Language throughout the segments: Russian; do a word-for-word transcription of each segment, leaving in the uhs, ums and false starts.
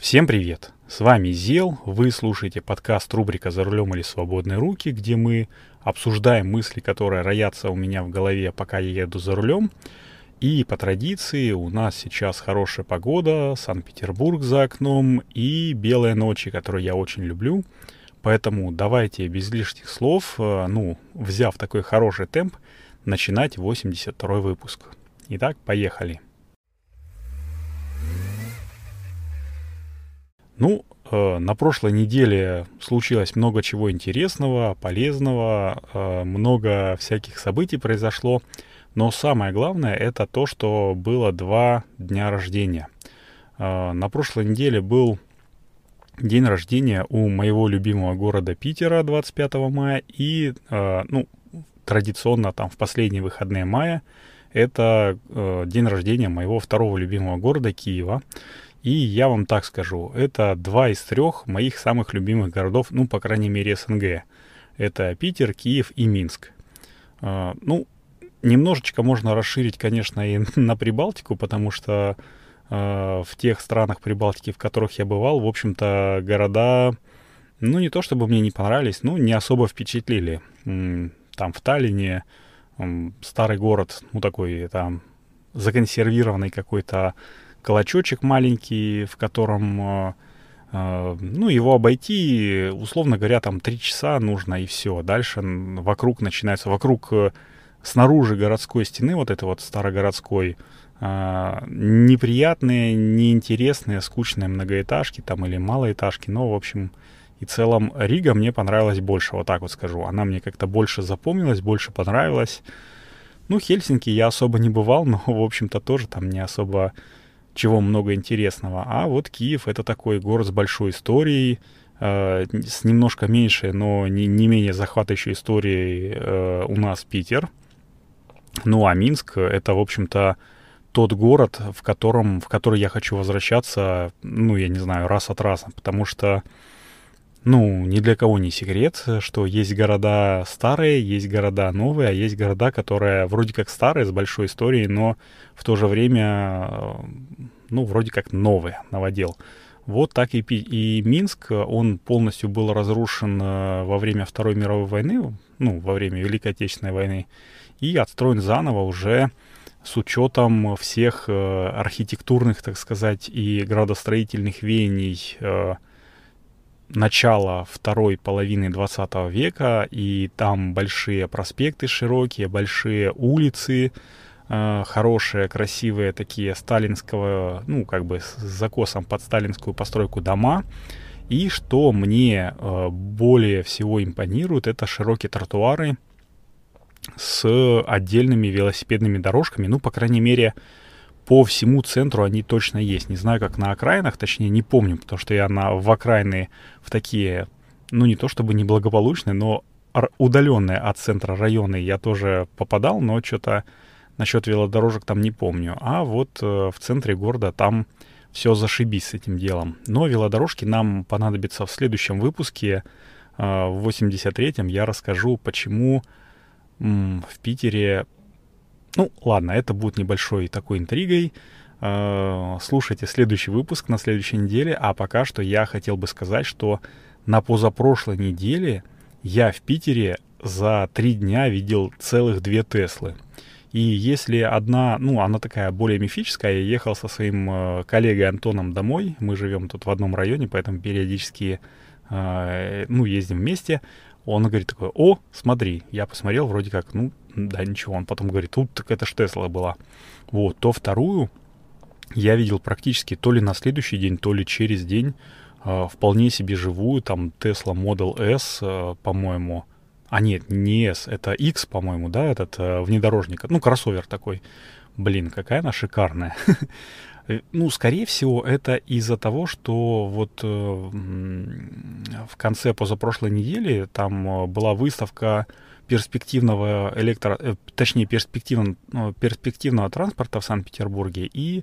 Всем привет! С вами Зел, вы слушаете подкаст рубрика «За рулем или свободные руки», где мы обсуждаем мысли, которые роятся у меня в голове, пока я еду за рулем. И по традиции у нас сейчас хорошая погода, Санкт-Петербург за окном и белые ночи, которые я очень люблю. Поэтому давайте без лишних слов, ну, взяв такой хороший темп, начинать восемьдесят второй выпуск. Итак, поехали. Ну, э, на прошлой неделе случилось много чего интересного, полезного, э, много всяких событий произошло. Но самое главное — это то, что было два дня рождения. Э, на прошлой неделе был день рождения у моего любимого города Питера двадцать пятого мая. И, э, ну, традиционно там в последние выходные мая это э, день рождения моего второго любимого города Киева. И я вам так скажу, это два из трех моих самых любимых городов, ну, по крайней мере, эс эн гэ. Это Питер, Киев и Минск. Э, ну, немножечко можно расширить, конечно, и на Прибалтику, потому что э, в тех странах Прибалтики, в которых я бывал, в общем-то, города, ну, не то чтобы мне не понравились, но не особо впечатлили. Там в Таллине э, старый город, ну, такой там законсервированный какой-то колочочек маленький, в котором, э, ну, его обойти, условно говоря, там три часа нужно, и все. Дальше вокруг начинается, вокруг э, снаружи городской стены, вот этой вот старогородской, э, неприятные, неинтересные, скучные многоэтажки там или малоэтажки. Но, в общем и целом, Рига мне понравилась больше, вот так вот скажу. Она мне как-то больше запомнилась, больше понравилась. Ну, Хельсинки я особо не бывал, но, в общем-то, тоже там не особо чего много интересного. А вот Киев — это такой город с большой историей, э, с немножко меньшей, но не, не менее захватывающей историей э, у нас Питер. Ну а Минск — это, в общем-то, тот город, в котором, в который я хочу возвращаться, ну, я не знаю, раз от раза. Потому что, ну, ни для кого не секрет, что есть города старые, есть города новые, а есть города, которые вроде как старые, с большой историей, но в то же время, ну, вроде как новые, новодел. Вот так и, и Минск, он полностью был разрушен во время Второй мировой войны, ну, во время Великой Отечественной войны, и отстроен заново уже с учетом всех архитектурных, так сказать, и градостроительных веяний начала второй половины двадцатого века, и там большие проспекты широкие, большие улицы, э, хорошие, красивые такие сталинского, ну, как бы с закосом под сталинскую постройку дома. И что мне э, более всего импонирует, это широкие тротуары с отдельными велосипедными дорожками, ну, по крайней мере, по всему центру они точно есть. Не знаю, как на окраинах, точнее, не помню, потому что я на, в окраины, в такие, ну, не то чтобы неблагополучные, но удаленные от центра районы я тоже попадал, но что-то насчет велодорожек там не помню. А вот э, в центре города там все зашибись с этим делом. Но велодорожки нам понадобятся в следующем выпуске, э, в восемьдесят третьем. Я расскажу, почему м- в Питере... Ну, ладно, это будет небольшой такой интригой. Слушайте следующий выпуск на следующей неделе. А пока что я хотел бы сказать, что на позапрошлой неделе я в Питере за три дня видел целых две Теслы. И если одна, ну, она такая более мифическая, я ехал со своим коллегой Антоном домой. Мы живем тут в одном районе, поэтому периодически, ну, ездим вместе. Он говорит такой: о, смотри, я посмотрел, вроде как, ну, да, ничего. Он потом говорит: тут так это ж Тесла была. Вот, то вторую я видел практически то ли на следующий день, то ли через день, э, вполне себе живую, там, Tesla Model S, э, по-моему. А нет, не S, это X, по-моему, да, этот э, внедорожник, ну, кроссовер такой. Блин, какая она шикарная. Ну, скорее всего, это из-за того, что вот э, в конце позапрошлой недели там была выставка перспективного электро... Э, точнее, перспективного, перспективного транспорта в Санкт-Петербурге. И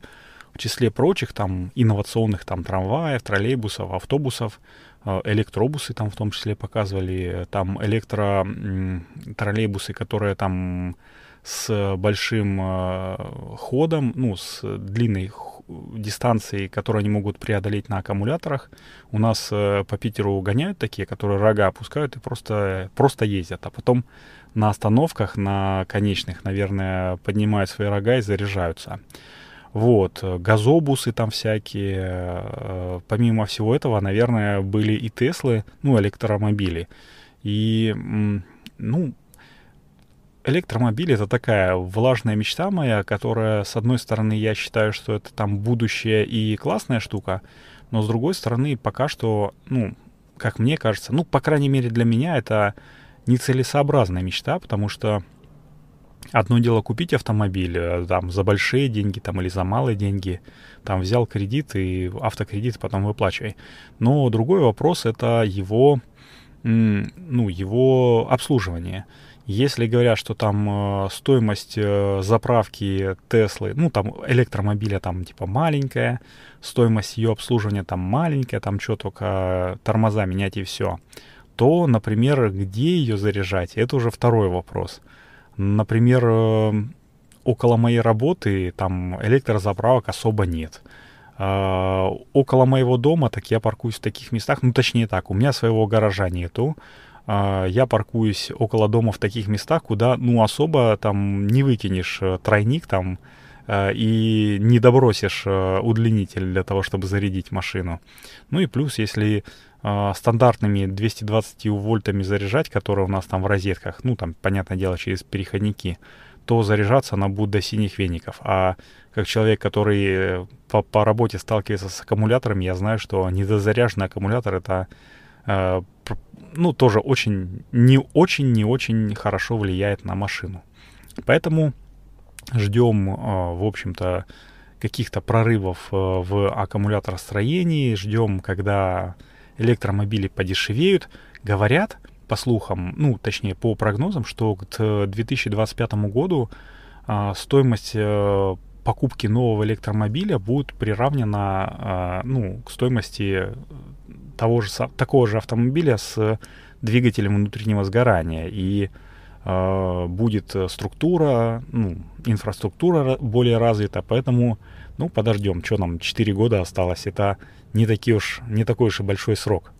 в числе прочих там инновационных там трамваев, троллейбусов, автобусов, э, электробусы там в том числе показывали, там электротроллейбусы, э, которые там с большим э, ходом, ну, с длинной дистанции, которые они могут преодолеть на аккумуляторах. У нас э, по Питеру гоняют такие, которые рога опускают и просто, просто ездят. А потом на остановках, на конечных, наверное, поднимают свои рога и заряжаются. Вот, газобусы там всякие. Помимо всего этого, наверное, были и Теслы, ну, электромобили. И, ну, электромобиль — это такая влажная мечта моя, которая, с одной стороны, я считаю, что это там будущее и классная штука, но, с другой стороны, пока что, ну, как мне кажется, ну, по крайней мере, для меня это нецелесообразная мечта, потому что одно дело купить автомобиль там за большие деньги там, или за малые деньги, там взял кредит и автокредит потом выплачивай. Но другой вопрос — это его, ну, его обслуживание. Если говорят, что там стоимость заправки Теслы, ну там электромобиля там типа маленькая, стоимость ее обслуживания там маленькая, там что только тормоза менять и все, то, например, где ее заряжать, это уже второй вопрос. Например, около моей работы там электрозаправок особо нет. Около моего дома, так я паркуюсь в таких местах, ну точнее так, у меня своего гаража нету. Я паркуюсь около дома в таких местах, куда, ну, особо там не выкинешь тройник там и не добросишь удлинитель для того, чтобы зарядить машину. Ну и плюс, если стандартными двести двадцать вольтами заряжать, которые у нас там в розетках, ну там, понятное дело, через переходники, то заряжаться она будет до синих веников. А как человек, который по, по работе сталкивается с аккумуляторами, я знаю, что недозаряженный аккумулятор — это э, ну, тоже очень, не очень, не очень хорошо влияет на машину. Поэтому ждем, э, в общем-то, каких-то прорывов э, в аккумуляторостроении, ждем, когда электромобили подешевеют. Говорят, по слухам, ну, точнее, по прогнозам, что к две тысячи двадцать пятому году э, стоимость э, покупки нового электромобиля будет приравнена, э, ну, к стоимости того же, такого же автомобиля с двигателем внутреннего сгорания. И э, будет структура, ну, инфраструктура более развита, поэтому, ну, подождем, что нам четыре года осталось, это не, такие уж, не такой уж и большой срок.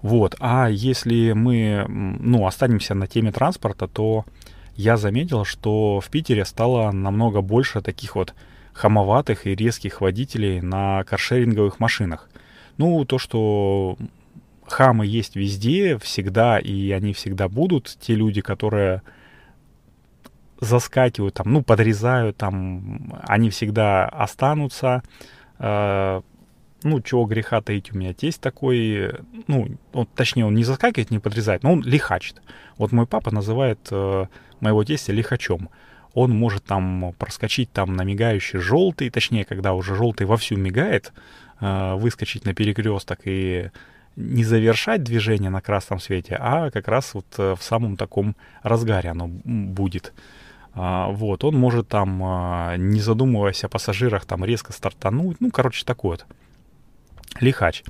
Вот, а если мы, ну, останемся на теме транспорта, то я заметил, что в Питере стало намного больше таких вот хамоватых и резких водителей на каршеринговых машинах. Ну, то, что хамы есть везде, всегда, и они всегда будут, те люди, которые заскакивают, там, ну, подрезают, там, они всегда останутся. Э, ну, чего греха таить, у меня тесть такой, ну, он, точнее, он не заскакивает, не подрезает, но он лихачит. Вот мой папа называет э, моего тестя лихачом. Он может там проскочить там на мигающий желтый, точнее, когда уже желтый вовсю мигает, э, выскочить на перекресток и не завершать движение на красном свете, а как раз вот в самом таком разгаре оно будет. Вот, он может там, не задумываясь о пассажирах, там резко стартануть, ну, короче, такой вот лихач.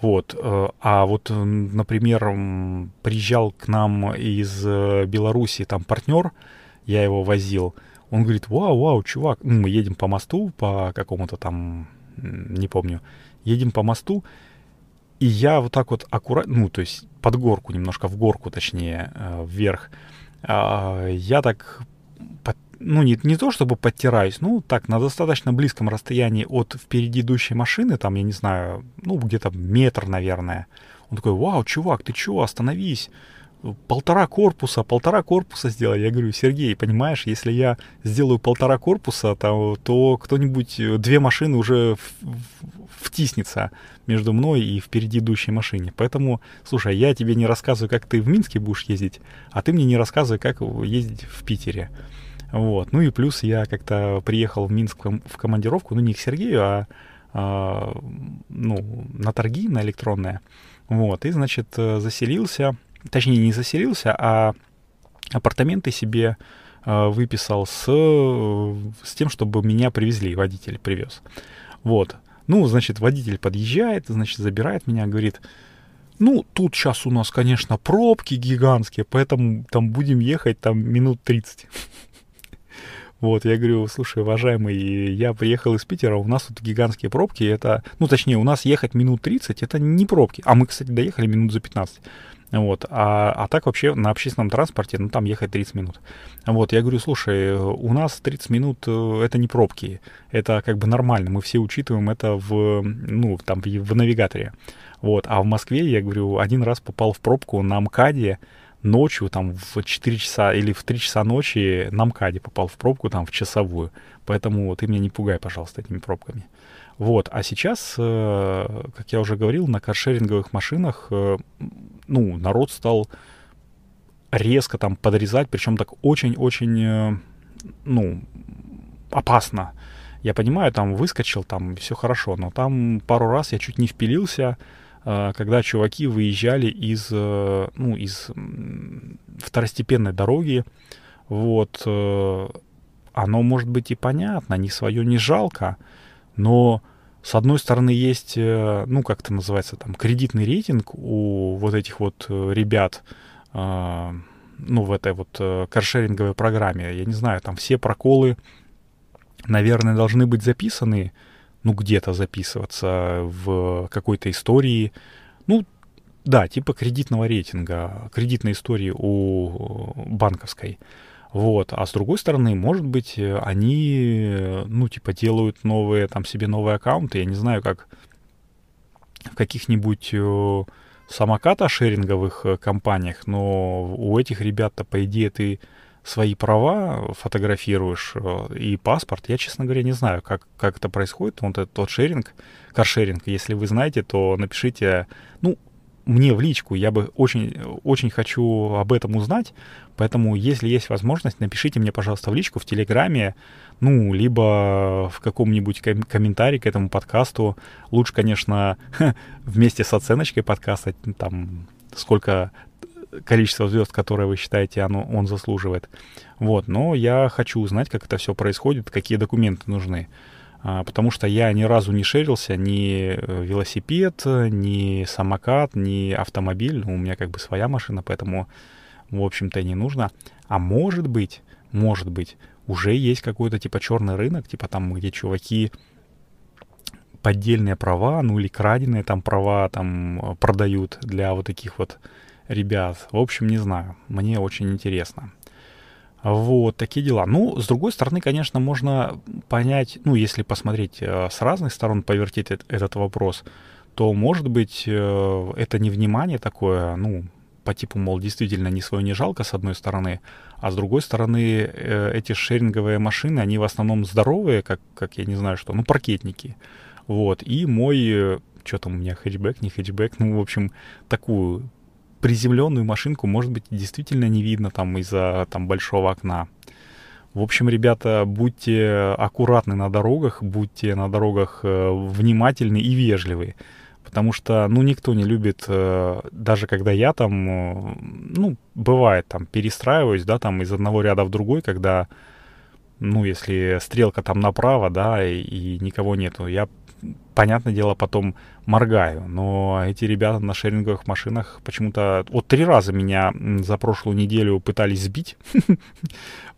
Вот, а вот, например, приезжал к нам из Беларуси там партнер, я его возил, он говорит: вау, вау, чувак, мы едем по мосту, по какому-то там, не помню, едем по мосту, и я вот так вот аккуратно, ну, то есть под горку немножко, в горку, точнее, вверх, я так, под, ну, не, не то чтобы подтираюсь, ну, так, на достаточно близком расстоянии от впереди идущей машины, там, я не знаю, ну, где-то метр, наверное. Он такой: вау, чувак, ты чего, остановись, полтора корпуса, полтора корпуса сделай. Я говорю: Сергей, понимаешь, если я сделаю полтора корпуса, то, то кто-нибудь, две машины уже в, в, втиснется между мной и впереди идущей машине. Поэтому, слушай, я тебе не рассказываю, как ты в Минске будешь ездить, а ты мне не рассказывай, как ездить в Питере. Вот. Ну и плюс я как-то приехал в Минск в командировку, ну не к Сергею, а, а ну, на торги, на электронные. Вот. И, значит, заселился... Точнее, не заселился, а апартаменты себе э, выписал с, с тем, чтобы меня привезли, водитель привез. Вот. Ну, значит, водитель подъезжает, значит, забирает меня, говорит: ну, тут сейчас у нас, конечно, пробки гигантские, поэтому там будем ехать там минут тридцать. Вот, я говорю, слушай, уважаемый, я приехал из Питера, у нас тут гигантские пробки, это, ну, точнее, у нас ехать минут тридцать, это не пробки, а мы, кстати, доехали минут за пятнадцать, вот, а, а так вообще на общественном транспорте, ну, там ехать тридцать минут, вот, я говорю, слушай, у нас тридцать минут, это не пробки, это как бы нормально, мы все учитываем это в, ну, там, в, в навигаторе, вот, а в Москве, я говорю, один раз попал в пробку на МКАДе, ночью, там, в четыре часа или в три часа ночи на МКАДе попал в пробку, там, в часовую. Поэтому ты меня не пугай, пожалуйста, этими пробками. Вот. А сейчас, как я уже говорил, на каршеринговых машинах, ну, народ стал резко там подрезать, причем так очень-очень, ну, опасно. Я понимаю, там, выскочил, там, все хорошо, но там пару раз я чуть не впилился, когда чуваки выезжали из, ну, из второстепенной дороги, вот, оно может быть и понятно, ни свое не жалко, но с одной стороны есть, ну, как это называется, там, кредитный рейтинг у вот этих вот ребят, ну, в этой вот каршеринговой программе, я не знаю, там все проколы, наверное, должны быть записаны, ну, где-то записываться в какой-то истории, ну, да, типа кредитного рейтинга, кредитной истории у банковской, вот, а с другой стороны, может быть, они, ну, типа, делают новые, там, себе новые аккаунты, я не знаю, как в каких-нибудь самоката-шеринговых компаниях, но у этих ребят-то, по идее, ты свои права фотографируешь и паспорт, я, честно говоря, не знаю, как, как это происходит, вот этот тот шеринг, каршеринг, если вы знаете, то напишите, ну, мне в личку, я бы очень, очень хочу об этом узнать, поэтому, если есть возможность, напишите мне, пожалуйста, в личку, в Телеграме, ну, либо в каком-нибудь ком- комментарии к этому подкасту, лучше, конечно, вместе с оценочкой подкаста, там, сколько количество звезд, которое вы считаете, оно, он заслуживает. Вот, но я хочу узнать, как это все происходит, какие документы нужны. А, потому что я ни разу не шерился, ни велосипед, ни самокат, ни автомобиль. Ну, у меня как бы своя машина, поэтому, в общем-то, не нужно. А может быть, может быть, уже есть какой-то типа черный рынок, типа там, где чуваки поддельные права, ну или краденые там права там продают для вот таких вот ребят, в общем, не знаю, мне очень интересно. Вот, такие дела. Ну, с другой стороны, конечно, можно понять, ну, если посмотреть с разных сторон, повертеть этот вопрос, то, может быть, это невнимание такое, ну, по типу, мол, действительно, ни свое не жалко, с одной стороны, а с другой стороны, эти шеринговые машины, они в основном здоровые, как, как я не знаю что, ну, паркетники. Вот, и мой, что там у меня, хэтчбэк, не хэтчбэк, ну, в общем, такую приземленную машинку, может быть, действительно не видно там из-за там большого окна. В общем, ребята, будьте аккуратны на дорогах, будьте на дорогах внимательны и вежливы, потому что, ну, никто не любит, даже когда я там, ну, бывает, там, перестраиваюсь, да, там, из одного ряда в другой, когда, ну, если стрелка там направо, да, и, и никого нету, я, понятное дело, потом моргаю, но эти ребята на шеринговых машинах почему-то... Вот три раза меня за прошлую неделю пытались сбить.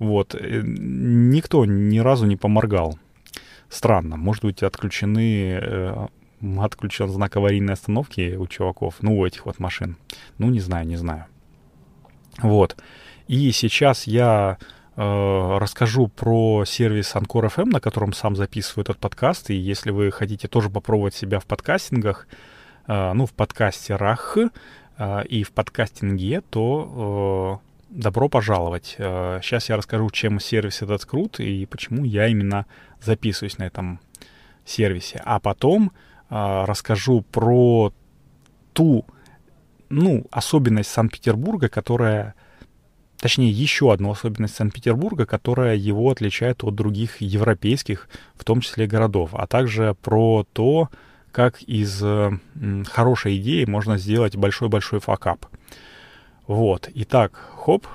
Вот. Никто ни разу не поморгал. Странно. Может быть, отключены... Отключен знак аварийной остановки у чуваков. Ну, у этих вот машин. Ну, не знаю, не знаю. Вот. И сейчас я... расскажу про сервис Анкор точка эф эм, на котором сам записываю этот подкаст. И если вы хотите тоже попробовать себя в подкастингах, ну, в подкастерах и в подкастинге, то добро пожаловать. Сейчас я расскажу, чем сервис этот крут и почему я именно записываюсь на этом сервисе. А потом расскажу про ту, ну, особенность Санкт-Петербурга, которая... Точнее, еще одну особенность Санкт-Петербурга, которая его отличает от других европейских, в том числе, городов. А также про то, как из м, хорошей идеи можно сделать большой-большой факап. Вот. Итак, хоп.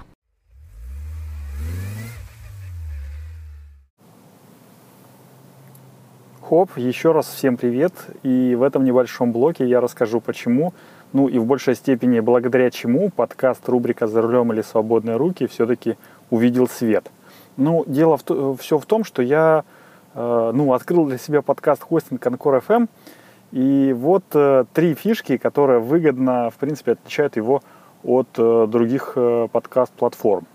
Хоп. Еще раз всем привет. И в этом небольшом блоке я расскажу, почему... Ну и в большей степени благодаря чему подкаст рубрика «За рулем» или «Свободные руки» все-таки увидел свет. Ну, дело в то, все в том, что я э, ну, открыл для себя подкаст хостинг Анкор точка эф эм, и вот э, три фишки, которые выгодно, в принципе, отличают его от э, других э, подкаст-платформ.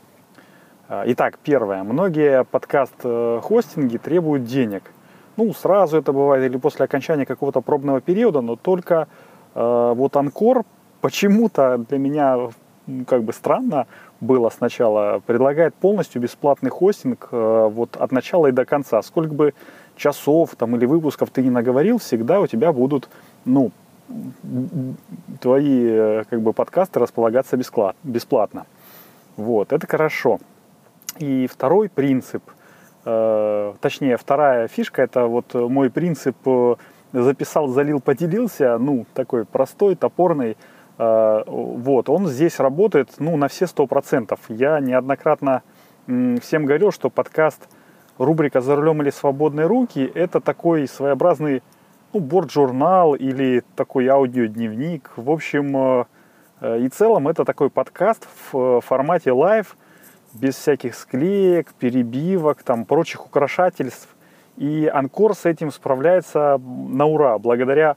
Итак, первое. Многие подкаст-хостинги требуют денег. Ну, сразу это бывает или после окончания какого-то пробного периода, но только э, вот Анкор почему-то для меня как бы странно было сначала, предлагает полностью бесплатный хостинг э, вот от начала и до конца. Сколько бы часов там, или выпусков ты ни наговорил, всегда у тебя будут, ну, твои э, как бы подкасты располагаться бесплатно. Вот, это хорошо. И второй принцип, э, точнее, вторая фишка, это вот мой принцип записал, залил, поделился, ну, такой простой, топорный, э, вот, он здесь работает, ну, на все сто процентов. Я неоднократно м, всем говорил, что подкаст рубрика «За рулем или свободные руки» это такой своеобразный, ну, борт-журнал или такой аудиодневник, в общем, э, и в целом это такой подкаст в формате лайв, без всяких склеек, перебивок, там, прочих украшательств. И Анкор с этим справляется на ура, благодаря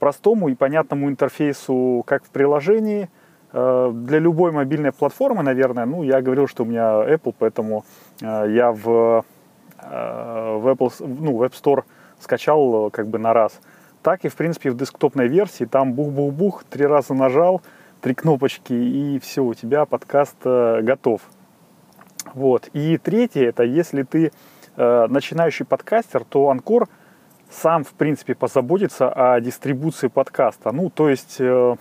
простому и понятному интерфейсу, как в приложении, для любой мобильной платформы, наверное. Ну, я говорил, что у меня Apple, поэтому я в, в, Apple, ну, в App Store скачал как бы на раз. Так и, в принципе, в десктопной версии, там бух-бух-бух, три раза нажал, три кнопочки, и все, у тебя подкаст готов. Вот. И третье, это если ты э, начинающий подкастер, то Анкор сам, в принципе, позаботится о дистрибуции подкаста. Ну, то есть, э,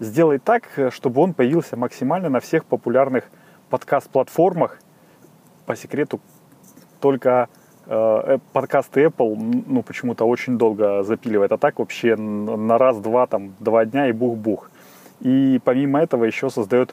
сделай так, чтобы он появился максимально на всех популярных подкаст-платформах. По секрету, только э, подкасты Apple, ну, почему-то очень долго запиливает. А так вообще на раз-два, там, два дня и бух-бух. И помимо этого еще создает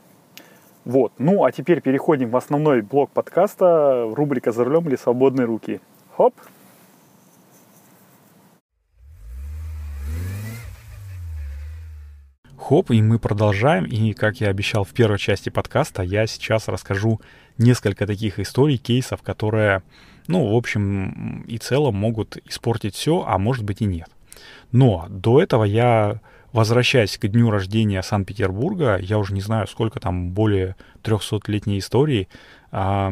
Вот, ну а теперь переходим в основной блок подкаста, рубрика «За рулем или свободные руки». Хоп! Хоп, и мы продолжаем, и, как я обещал в первой части подкаста, я сейчас расскажу несколько таких историй, кейсов, которые, ну, в общем и целом могут испортить все, а может быть и нет. Но до этого я... Возвращаясь к дню рождения Санкт-Петербурга, я уже не знаю, сколько там, более трехсотлетней истории, э,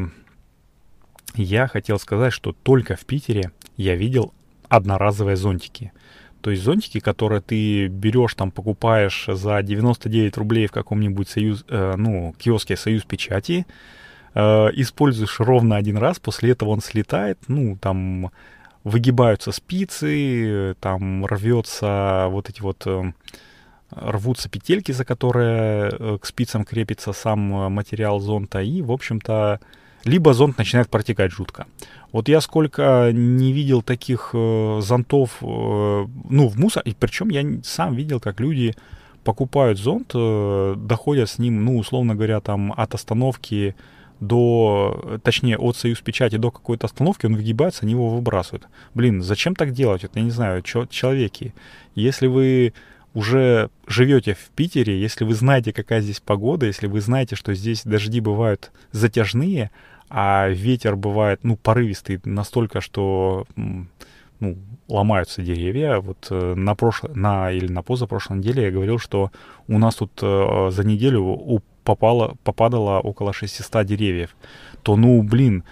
я хотел сказать, что только в Питере я видел одноразовые зонтики. То есть зонтики, которые ты берешь, там, покупаешь за девяносто девять рублей в каком-нибудь союз, э, ну, киоске «Союз Печати», э, используешь ровно один раз, после этого он слетает, ну, там... выгибаются спицы, там рвется вот эти вот... рвутся петельки, за которые к спицам крепится сам материал зонта, и, в общем-то, либо зонт начинает протекать жутко. Вот я сколько не видел таких зонтов, ну, в мусор, и причем я сам видел, как люди покупают зонт, доходят с ним, ну, условно говоря, там, от остановки до, точнее, от Союз Печати до какой-то остановки, он выгибается, они его выбрасывают. Блин, зачем так делать? Это, я не знаю, чё, человеки, если вы... уже живете в Питере, если вы знаете, какая здесь погода, если вы знаете, что здесь дожди бывают затяжные, а ветер бывает, ну, порывистый настолько, что, ну, ломаются деревья. Вот на прошлой, на или на позапрошлой неделе я говорил, что у нас тут за неделю попало, попадало около шестьсот деревьев. То, ну, блин,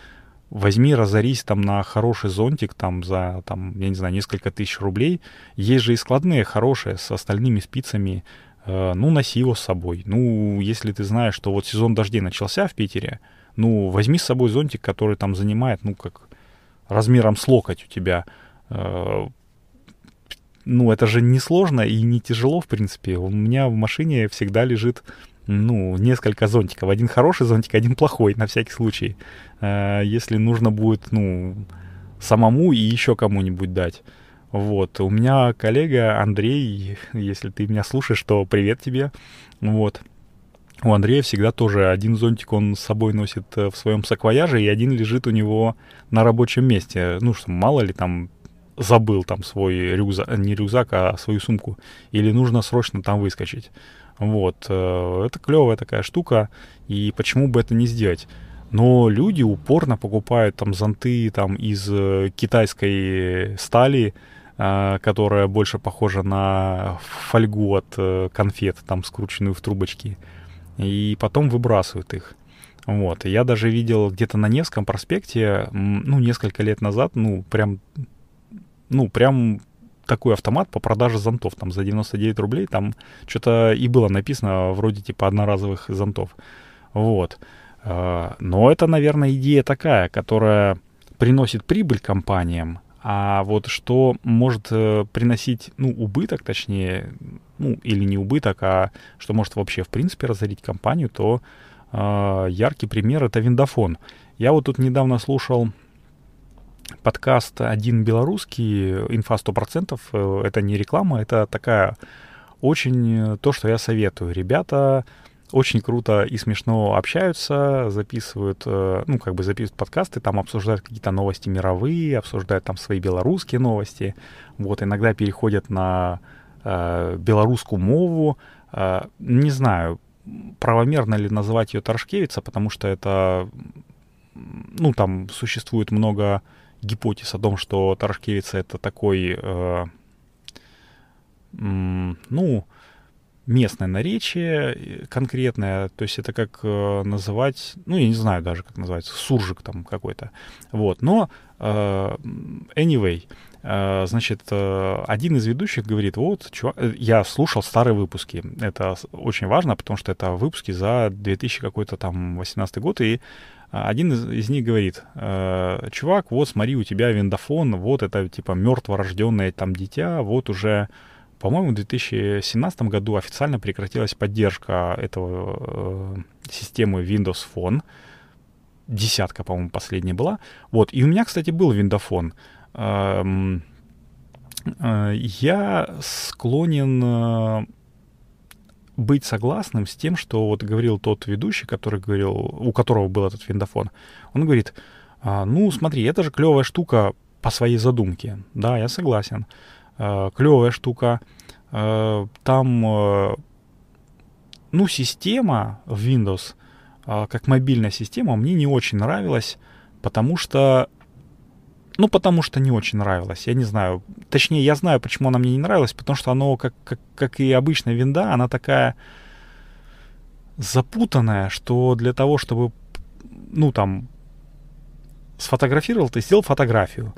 возьми, разорись там на хороший зонтик там за, там, я не знаю, несколько тысяч рублей. Есть же и складные хорошие с остальными спицами. Э, ну, носи его с собой. Ну, если ты знаешь, что вот сезон дождей начался в Питере, ну, возьми с собой зонтик, который там занимает, ну, как размером с локоть у тебя. Э, ну, это же не сложно и не тяжело, в принципе. У меня в машине всегда лежит... ну, несколько зонтиков. Один хороший зонтик, один плохой, на всякий случай. Если нужно будет, ну, самому и еще кому-нибудь дать. Вот. У меня коллега Андрей, если ты меня слушаешь, то привет тебе. Вот. У Андрея всегда тоже один зонтик он с собой носит в своем саквояже, и один лежит у него на рабочем месте. Ну, что, мало ли там... забыл там свой рюкзак, не рюкзак, а свою сумку, или нужно срочно там выскочить. Вот. Это клевая такая штука, и почему бы это не сделать? Но люди упорно покупают там зонты там из китайской стали, которая больше похожа на фольгу от конфет, там скрученную в трубочки, и потом выбрасывают их. Вот. Я даже видел где-то на Невском проспекте, ну, несколько лет назад, ну, прям... ну, прям такой автомат по продаже зонтов, там, за девяносто девять рублей, там что-то и было написано, вроде типа одноразовых зонтов, вот. Но это, наверное, идея такая, которая приносит прибыль компаниям, а вот что может приносить, ну, убыток, точнее, ну, или не убыток, а что может вообще, в принципе, разорить компанию, то яркий пример — это Windows Phone. Я вот тут недавно слушал... подкаст «Один белорусский», инфа сто процентов, это не реклама, это такая очень то, что я советую. Ребята очень круто и смешно общаются, записывают, ну, как бы записывают подкасты, там обсуждают какие-то новости мировые, обсуждают там свои белорусские новости, вот, иногда переходят на э, белорусскую мову, э, не знаю, правомерно ли называть ее торжкевица, потому что это, ну, там существует много... гипотез о том, что торжкевица — это такой, э, м, ну, местное наречие конкретное, то есть это как э, называть, ну, я не знаю даже, как называется, суржик там какой-то, вот, но, э, anyway, э, значит, э, один из ведущих говорит, вот, чувак, я слушал старые выпуски, это очень важно, потому что это выпуски за две тысячи какой-то там восемнадцатый год, и один из, из них говорит, э, чувак, вот смотри, у тебя Windows Phone, вот это типа мертворожденное там дитя, вот уже, по-моему, в две тысячи семнадцатом году официально прекратилась поддержка этого э, системы Windows Phone, десятка, по-моему, последняя была, вот, и у меня, кстати, был Windows Phone. Э, э, я склонен... Э, быть согласным с тем, что вот говорил тот ведущий, который говорил, у которого был этот Windows Phone, он говорит, ну, смотри, это же клевая штука по своей задумке. Да, я согласен. Клевая штука. Там, ну, система в Windows, как мобильная система, мне не очень нравилась, потому что, ну, потому что не очень нравилась, я не знаю. Точнее, я знаю, почему она мне не нравилась, потому что она, как, как, как и обычная винда, она такая запутанная, что для того, чтобы, ну, там, сфотографировал, ты сделал фотографию,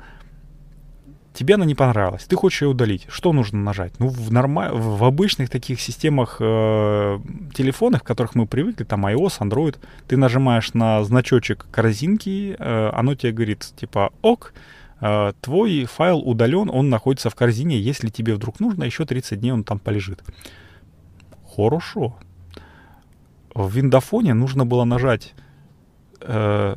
тебе она не понравилась, ты хочешь ее удалить, что нужно нажать? Ну, в, норма... в обычных таких системах, э, телефонах, к которых мы привыкли, там, iOS, Android, ты нажимаешь на значочек корзинки, э, оно тебе говорит, типа, ок, твой файл удален, он находится в корзине, если тебе вдруг нужно, еще тридцать дней он там полежит. Хорошо. В Виндофоне нужно было нажать э,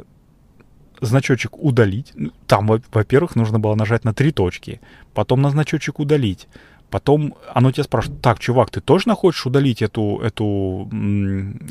значочек «Удалить». Там, во-первых, нужно было нажать на три точки, потом на значочек «Удалить». Потом оно тебя спрашивает: так, чувак, ты точно хочешь удалить эту, эту,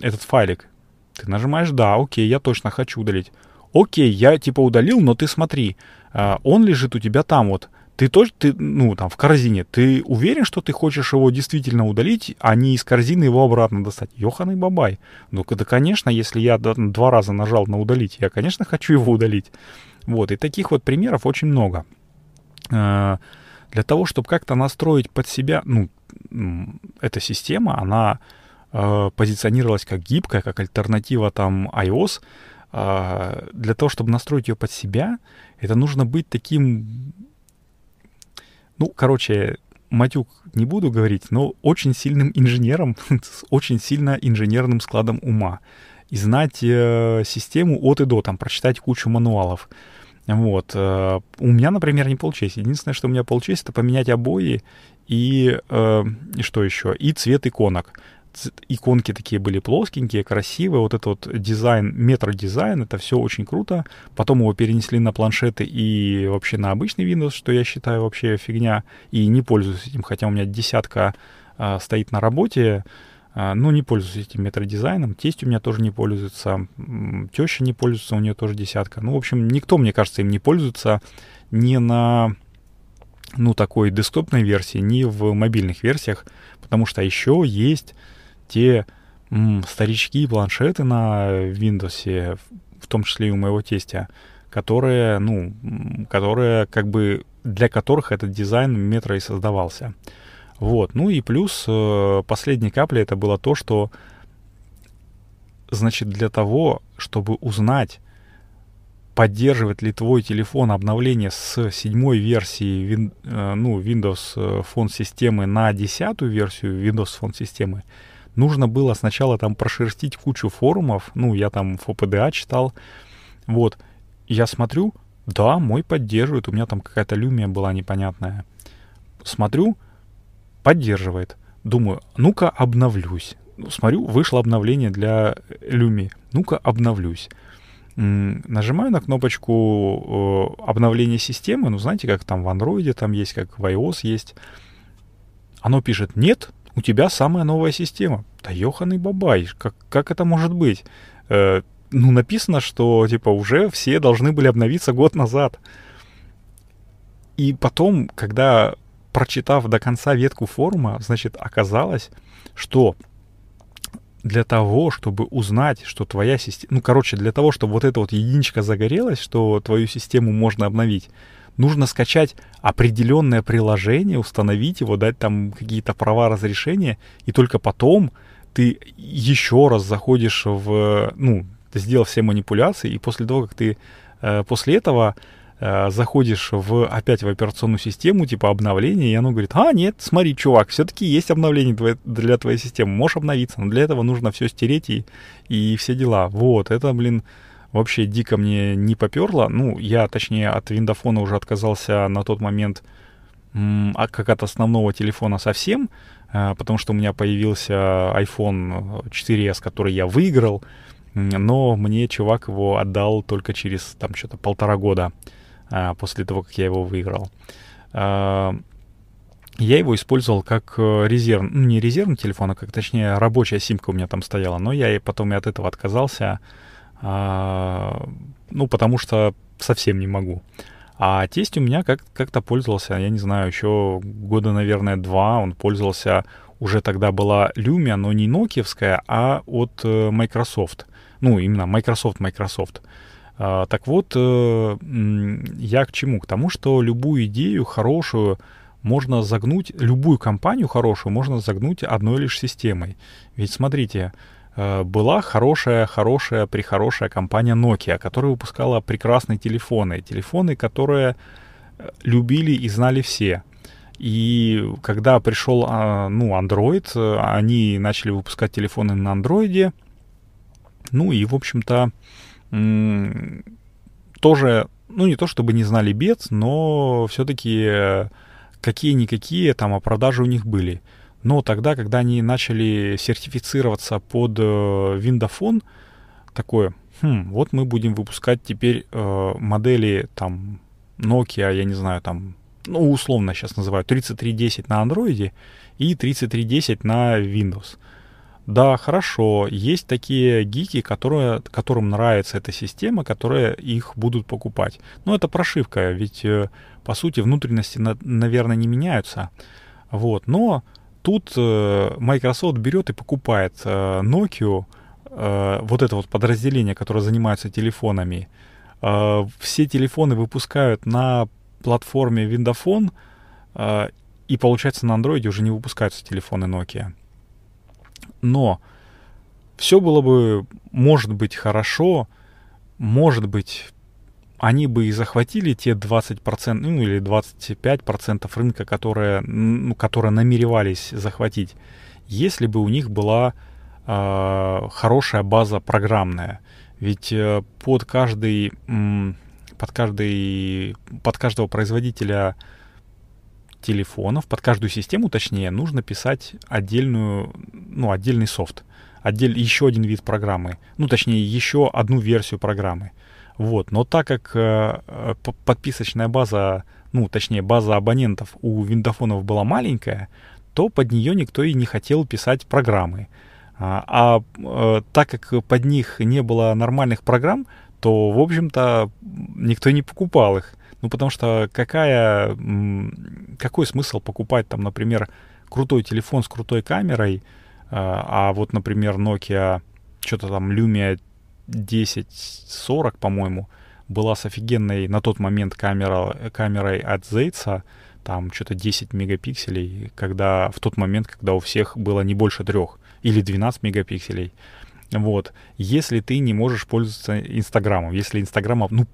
этот файлик? Ты нажимаешь «Да», окей, я точно хочу удалить. Окей, я типа удалил, но ты смотри, он лежит у тебя там вот. Ты точно, ты, ну, там, в корзине. Ты уверен, что ты хочешь его действительно удалить, а не из корзины его обратно достать? Ёханый бабай. Ну, да, конечно, если я два раза нажал на «Удалить», я, конечно, хочу его удалить. Вот, и таких вот примеров очень много. Для того, чтобы как-то настроить под себя, ну, эта система, она э, позиционировалась как гибкая, как альтернатива там iOS. Э, для того, чтобы настроить ее под себя, это нужно быть таким, ну, короче, матюк не буду говорить, но очень сильным инженером, с очень сильно инженерным складом ума. И знать э, систему от и до, там, прочитать кучу мануалов. Вот. У меня, например, не получилось. Единственное, что у меня получилось, это поменять обои и, э, и что еще? И цвет иконок. Ц- иконки такие были плоскенькие, красивые. Вот этот вот дизайн, метро-дизайн, это все очень круто. Потом его перенесли на планшеты и вообще на обычный Windows, что я считаю вообще фигня. И не пользуюсь этим, хотя у меня десятка э, стоит на работе. Ну, не пользуюсь этим метродизайном. Тесть у меня тоже не пользуется. Теща не пользуется, у нее тоже десятка. Ну, в общем, никто, мне кажется, им не пользуется ни на, ну, такой десктопной версии, ни в мобильных версиях. Потому что еще есть те м, старички и планшеты на Windows, в том числе и у моего тестя, которые, ну, которые, как бы, для которых этот дизайн метро и создавался. Вот, ну и плюс э, последней каплей это было то, что, значит, для того, чтобы узнать, поддерживает ли твой телефон обновление с седьмой версии вин, э, ну, Windows Phone системы на десятую версию Windows Phone системы, нужно было сначала там прошерстить кучу форумов, ну, я там эф пэ дэ а читал, вот, я смотрю, да, мой поддерживает, у меня там какая-то Lumia была непонятная, смотрю, поддерживает. Думаю, ну-ка обновлюсь. Смотрю, вышло обновление для Lumia. Ну-ка обновлюсь. М-м, нажимаю на кнопочку э, обновления системы. Ну, знаете, как там в Android там есть, как в iOS есть. Оно пишет: нет, у тебя самая новая система. Да ёханый бабай, как, как это может быть? Э, ну, написано, что типа уже все должны были обновиться год назад. И потом, когда... прочитав до конца ветку форума, значит, оказалось, что для того, чтобы узнать, что твоя система... Ну, короче, для того, чтобы вот эта вот единичка загорелась, что твою систему можно обновить, нужно скачать определенное приложение, установить его, дать там какие-то права, разрешения, и только потом ты еще раз заходишь в... Ну, ты сделал все манипуляции, и после того, как ты... Э, после этого... заходишь в, опять в операционную систему, типа обновление, и оно говорит: а, нет, смотри, чувак, все-таки есть обновление твое, для твоей системы, можешь обновиться, но для этого нужно все стереть и, и все дела. Вот, это, блин, вообще дико мне не поперло. Ну, я, точнее, от Виндофона уже отказался на тот момент, м- как от основного телефона совсем, э- потому что у меня появился айфон четыре эс, который я выиграл, но мне чувак его отдал только через, там, что-то полтора года после того, как я его выиграл. Я его использовал как резервный, ну, не резервный телефон, а как, точнее, рабочая симка у меня там стояла, но я потом и от этого отказался, ну, потому что совсем не могу. А тесть у меня как- как-то пользовался, я не знаю, еще года, наверное, два он пользовался, уже тогда была Lumia, но не нокиевская, а от Microsoft, ну, именно Microsoft, Microsoft. Так вот, я к чему? К тому, что любую идею хорошую можно загнуть, любую компанию хорошую можно загнуть одной лишь системой. Ведь смотрите, была хорошая-хорошая-прехорошая компания Nokia, которая выпускала прекрасные телефоны. Телефоны, которые любили и знали все. И когда пришел, ну, Android, они начали выпускать телефоны на Android. Ну и, в общем-то... тоже ну, не то чтобы не знали бед, но все-таки какие-никакие там, а продажи у них были. Но тогда, когда они начали сертифицироваться под Windows Phone, такое, хм, вот мы будем выпускать теперь э, модели там Nokia, я не знаю, там, ну, условно сейчас называют, тридцать три десять на Android и тридцать три десять на Windows. Да, хорошо, есть такие гики, которые, которым нравится эта система, которые их будут покупать. Но это прошивка, ведь, по сути, внутренности, наверное, не меняются. Вот. Но тут Microsoft берет и покупает Nokia, вот это вот подразделение, которое занимается телефонами. Все телефоны выпускают на платформе Windows Phone, и, получается, на Android уже не выпускаются телефоны Nokia. Но все было бы, может быть, хорошо, может быть, они бы и захватили те двадцать процентов, ну, или двадцать пять процентов рынка, которые, ну, которые намеревались захватить, если бы у них была э, хорошая база программная. Ведь э, под, каждый, м, под, каждый, под каждого производителя телефонов, под каждую систему, точнее, нужно писать отдельную, ну, отдельный софт, отдель, еще один вид программы, ну, точнее, еще одну версию программы. Вот. Но так как э, подписочная база, ну, точнее, база абонентов у виндофонов была маленькая, то под нее никто и не хотел писать программы. А, а э, так как под них не было нормальных программ, то, в общем-то, никто не покупал их. Ну, потому что какая, какой смысл покупать, там, например, крутой телефон с крутой камерой, а вот, например, Nokia, что-то там, Lumia десять сорок, по-моему, была с офигенной на тот момент камера, камерой от Зельца, там, что-то десять мегапикселей, когда, в тот момент, когда у всех было не больше трех или двенадцать мегапикселей. Вот. Если ты не можешь пользоваться Инстаграмом, если Инстаграма, ну,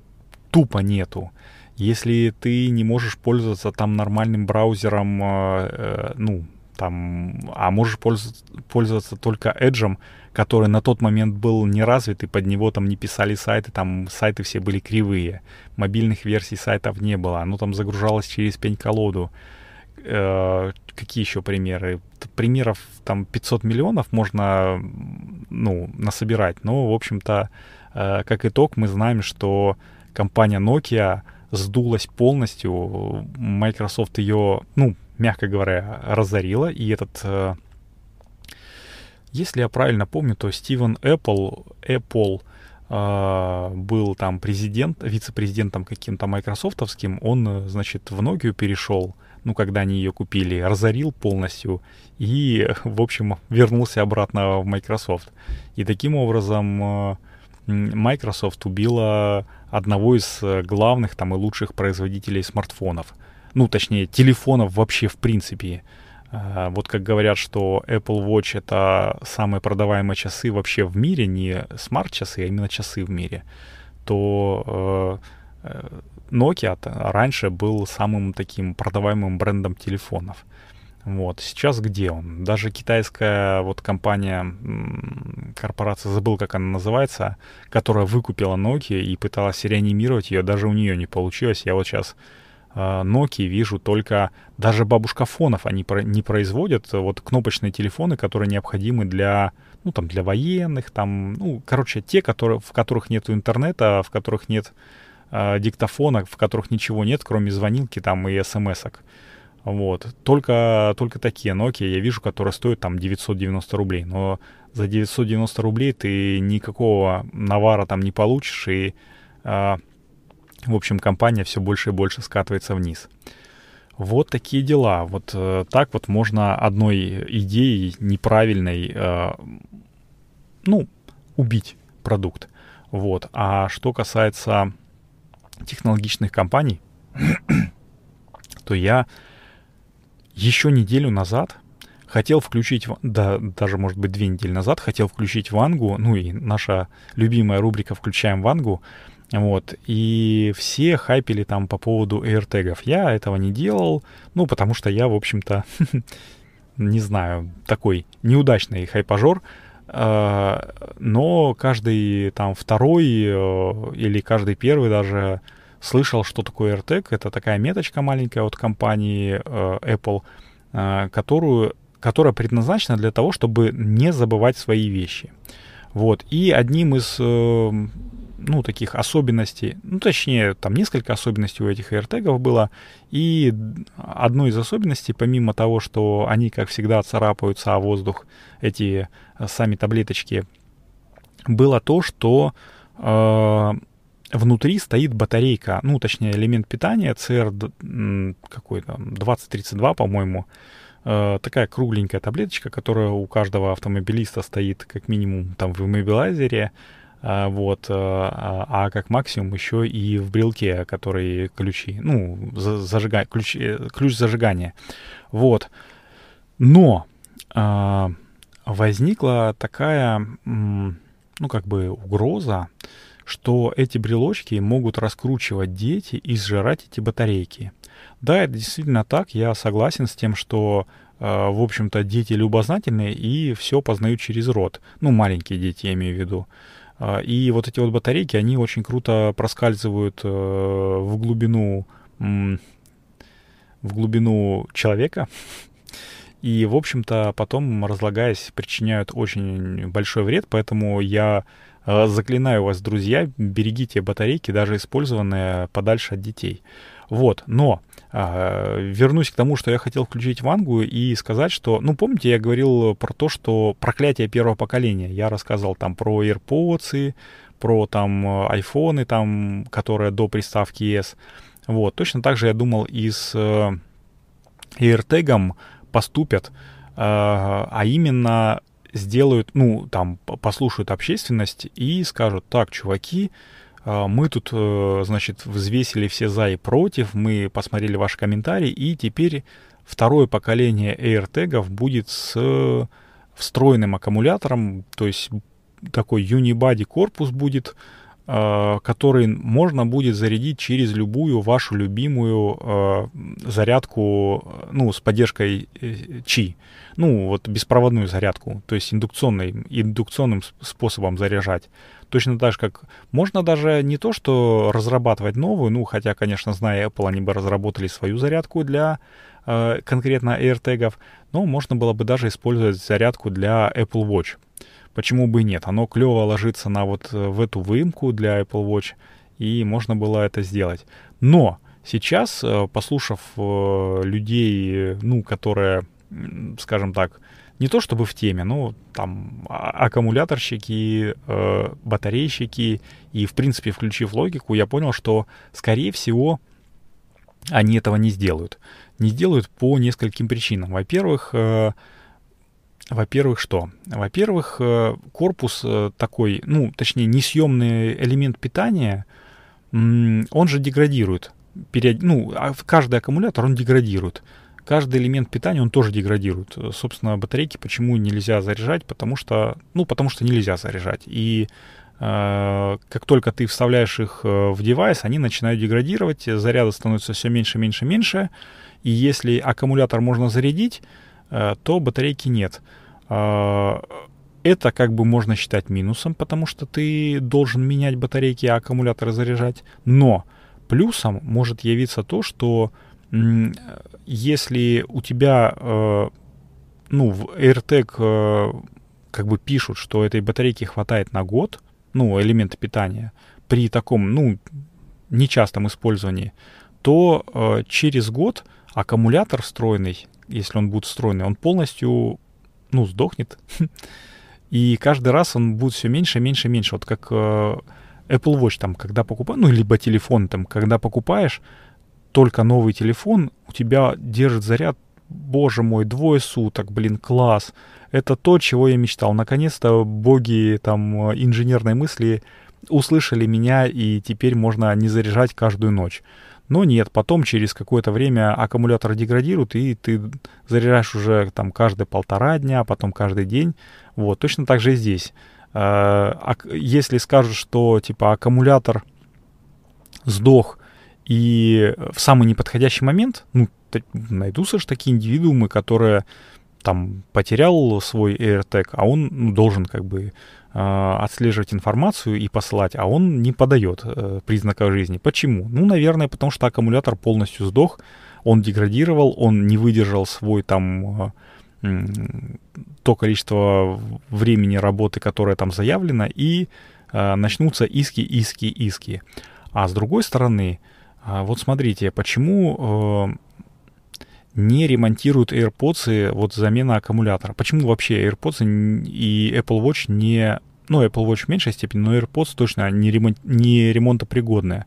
тупо нету, если ты не можешь пользоваться там нормальным браузером, э, ну, там, а можешь пользоваться, пользоваться только Edge, который на тот момент был не развит, и под него там не писали сайты, там сайты все были кривые, мобильных версий сайтов не было, оно там загружалось через пень-колоду. Э, какие еще примеры? Примеров там пятьсот миллионов можно, ну, насобирать, но, в общем-то, э, как итог, мы знаем, что компания Nokia сдулась полностью, Microsoft ее, ну, мягко говоря, разорила, и этот, э, если я правильно помню, то Стивен Apple, Apple э, был там президент, вице-президентом каким-то майкрософтовским, он, значит, в Nokia перешел, ну, когда они ее купили, разорил полностью и, в общем, вернулся обратно в Microsoft. И таким образом э, Microsoft убила одного из главных там и лучших производителей смартфонов. Ну, точнее, телефонов вообще в принципе. Вот как говорят, что Apple Watch — это самые продаваемые часы вообще в мире, не смарт-часы, а именно часы в мире, то Nokia раньше был самым таким продаваемым брендом телефонов. Вот. Сейчас где он? Даже китайская вот компания, корпорация, забыл, как она называется, которая выкупила Nokia и пыталась реанимировать ее, даже у нее не получилось. Я вот сейчас э, Nokia вижу только, даже бабушкафонов они про, не производят, вот кнопочные телефоны, которые необходимы для, ну, там, для военных, там, ну, короче, те, которые, в которых нет интернета, в которых нет э, диктофона, в которых ничего нет, кроме звонилки там и смс-ок. Вот. Только, только такие Nokia я вижу, которые стоят там девятьсот девяносто рублей. Но за девятьсот девяносто рублей ты никакого навара там не получишь. И, э, в общем, компания все больше и больше скатывается вниз. Вот такие дела. Вот э, так вот можно одной идеей неправильной, э, ну, убить продукт. Вот. А что касается технологичных компаний, то я... Еще неделю назад хотел включить, да, даже, может быть, две недели назад хотел включить Вангу, ну и наша любимая рубрика «Включаем Вангу», вот, и все хайпели там по поводу AirTag'ов. Я этого не делал, ну, потому что я, в общем-то, не знаю, такой неудачный хайпажор, но каждый там второй или каждый первый даже слышал, что такое AirTag. Это такая меточка маленькая от компании Apple, которую, которая предназначена для того, чтобы не забывать свои вещи. Вот. И одним из ну, таких особенностей, ну, точнее, там несколько особенностей у этих AirTag'ов было. И одной из особенностей, помимо того, что они, как всегда, царапаются о воздух, эти сами таблеточки, было то, что э, внутри стоит батарейка, ну, точнее, элемент питания си ар какой-то, двадцать тридцать два, по-моему. Э, такая кругленькая таблеточка, которая у каждого автомобилиста стоит как минимум там в иммобилайзере, э, вот, э, а как максимум еще и в брелке, который ключи, ну, зажига... ключ, ключ зажигания. Вот. Но э, возникла такая... М- ну, как бы угроза, что эти брелочки могут раскручивать дети и сжирать эти батарейки. Да, это действительно так, я согласен с тем, что, э, в общем-то, дети любознательные и все познают через рот. Ну, маленькие дети, я имею в виду. Э, и вот эти вот батарейки, они очень круто проскальзывают э, в глубину, э, в глубину человека. И, в общем-то, потом, разлагаясь, причиняют очень большой вред. Поэтому я э, заклинаю вас, друзья, берегите батарейки, даже использованные, подальше от детей. Вот, но э, вернусь к тому, что я хотел включить Вангу и сказать, что... Ну, помните, я говорил про то, что проклятие первого поколения. Я рассказал там про AirPods, про там айфоны, там, которые до приставки S. Вот, точно так же я думал и с э, AirTag'ом поступят, а именно сделают, ну, там, послушают общественность и скажут: так, чуваки, мы тут, значит, взвесили все за и против, мы посмотрели ваши комментарии, и теперь второе поколение AirTag'ов будет с встроенным аккумулятором, то есть такой unibody корпус будет, который можно будет зарядить через любую вашу любимую э, зарядку, ну, с поддержкой Qi. Ну, вот беспроводную зарядку, то есть индукционной, индукционным способом заряжать. Точно так же, как можно даже не то, что разрабатывать новую, ну, хотя, конечно, зная Apple, они бы разработали свою зарядку для э, конкретно AirTag'ов, но можно было бы даже использовать зарядку для Apple Watch. Почему бы и нет? Оно клево ложится на вот в эту выемку для Apple Watch, и можно было это сделать. Но сейчас, послушав людей, ну, которые, скажем так, не то чтобы в теме, но там аккумуляторщики, батарейщики, и, в принципе, включив логику, я понял, что, скорее всего, они этого не сделают. Не сделают по нескольким причинам. Во-первых, Во-первых, что? Во-первых, корпус такой, ну, точнее, несъемный элемент питания, он же деградирует. Ну, каждый аккумулятор, он деградирует. Каждый элемент питания, он тоже деградирует. Собственно, батарейки почему нельзя заряжать? Потому что, ну, потому что нельзя заряжать. И э, как только ты вставляешь их в девайс, они начинают деградировать, заряда становится все меньше, меньше, меньше. И если аккумулятор можно зарядить, то батарейки нет. Это как бы можно считать минусом, потому что ты должен менять батарейки, а аккумуляторы заряжать. Но плюсом может явиться то, что если у тебя, ну, в AirTag как бы пишут, что этой батарейки хватает на год, ну, элемента питания, при таком, ну, нечастом использовании, то через год аккумулятор встроенный, если он будет встроенный, он полностью, ну, сдохнет. И каждый раз он будет все меньше, меньше, меньше. Вот как э, Apple Watch, там, когда покупаешь, ну, либо телефон, там, когда покупаешь только новый телефон, у тебя держит заряд, боже мой, двое суток, блин, класс. Это то, чего я мечтал. Наконец-то боги, там, инженерной мысли услышали меня, и теперь можно не заряжать каждую ночь. Но нет, потом через какое-то время аккумулятор деградирует, и ты заряжаешь уже там каждые полтора дня, потом каждый день. Вот, точно так же и здесь. Если скажут, что типа аккумулятор сдох и в самый неподходящий момент, ну, найдутся же такие индивидуумы, которые там потерял свой AirTag, а он ну, должен как бы э, отслеживать информацию и посылать, а он не подает э, признаков жизни. Почему? Ну, наверное, потому что аккумулятор полностью сдох, он деградировал, он не выдержал свой там э, э, то количество времени работы, которое там заявлено, и э, начнутся иски, иски, иски. А с другой стороны, э, вот смотрите, почему... Э, не ремонтируют AirPods, вот замена аккумулятора. Почему вообще AirPods и Apple Watch не... Ну, Apple Watch в меньшей степени, но AirPods точно не, ремонт, не ремонтопригодная.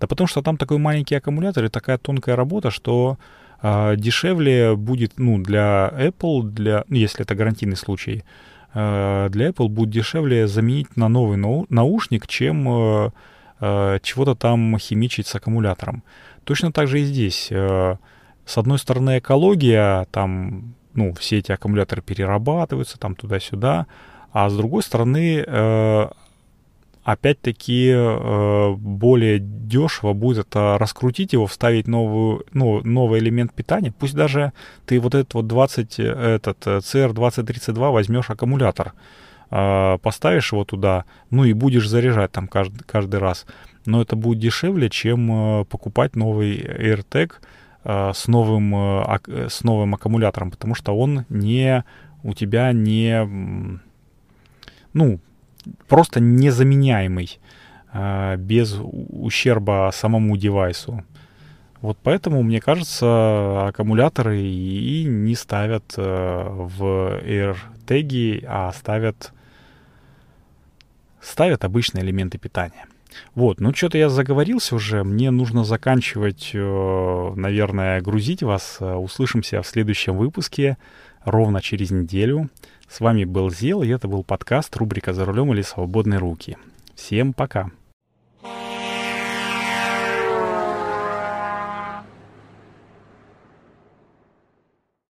Да потому что там такой маленький аккумулятор и такая тонкая работа, что э, дешевле будет, ну, для Apple, для, ну, если это гарантийный случай, э, для Apple будет дешевле заменить на новый нау- наушник, чем э, э, чего-то там химичить с аккумулятором. Точно так же и здесь... Э, С одной стороны, экология, там, ну, все эти аккумуляторы перерабатываются, там, туда-сюда. А с другой стороны, э, опять-таки, э, более дешево будет это раскрутить его, вставить новую, ну, новый элемент питания. Пусть даже ты вот этот вот двадцать, этот си ар двадцать тридцать два возьмешь аккумулятор, э, поставишь его туда, ну, и будешь заряжать там каждый, каждый раз. Но это будет дешевле, чем э, покупать новый AirTag, С новым, с новым аккумулятором, потому что он не у тебя не, ну, просто незаменяемый, без ущерба самому девайсу. Вот поэтому, мне кажется, аккумуляторы и не ставят в AirTag, а ставят, ставят обычные элементы питания. Вот, ну что-то я заговорился уже, мне нужно заканчивать, наверное, грузить вас. Услышимся в следующем выпуске ровно через неделю. С вами был Зел, и это был подкаст, рубрика «За рулем» или «Свободные руки». Всем пока!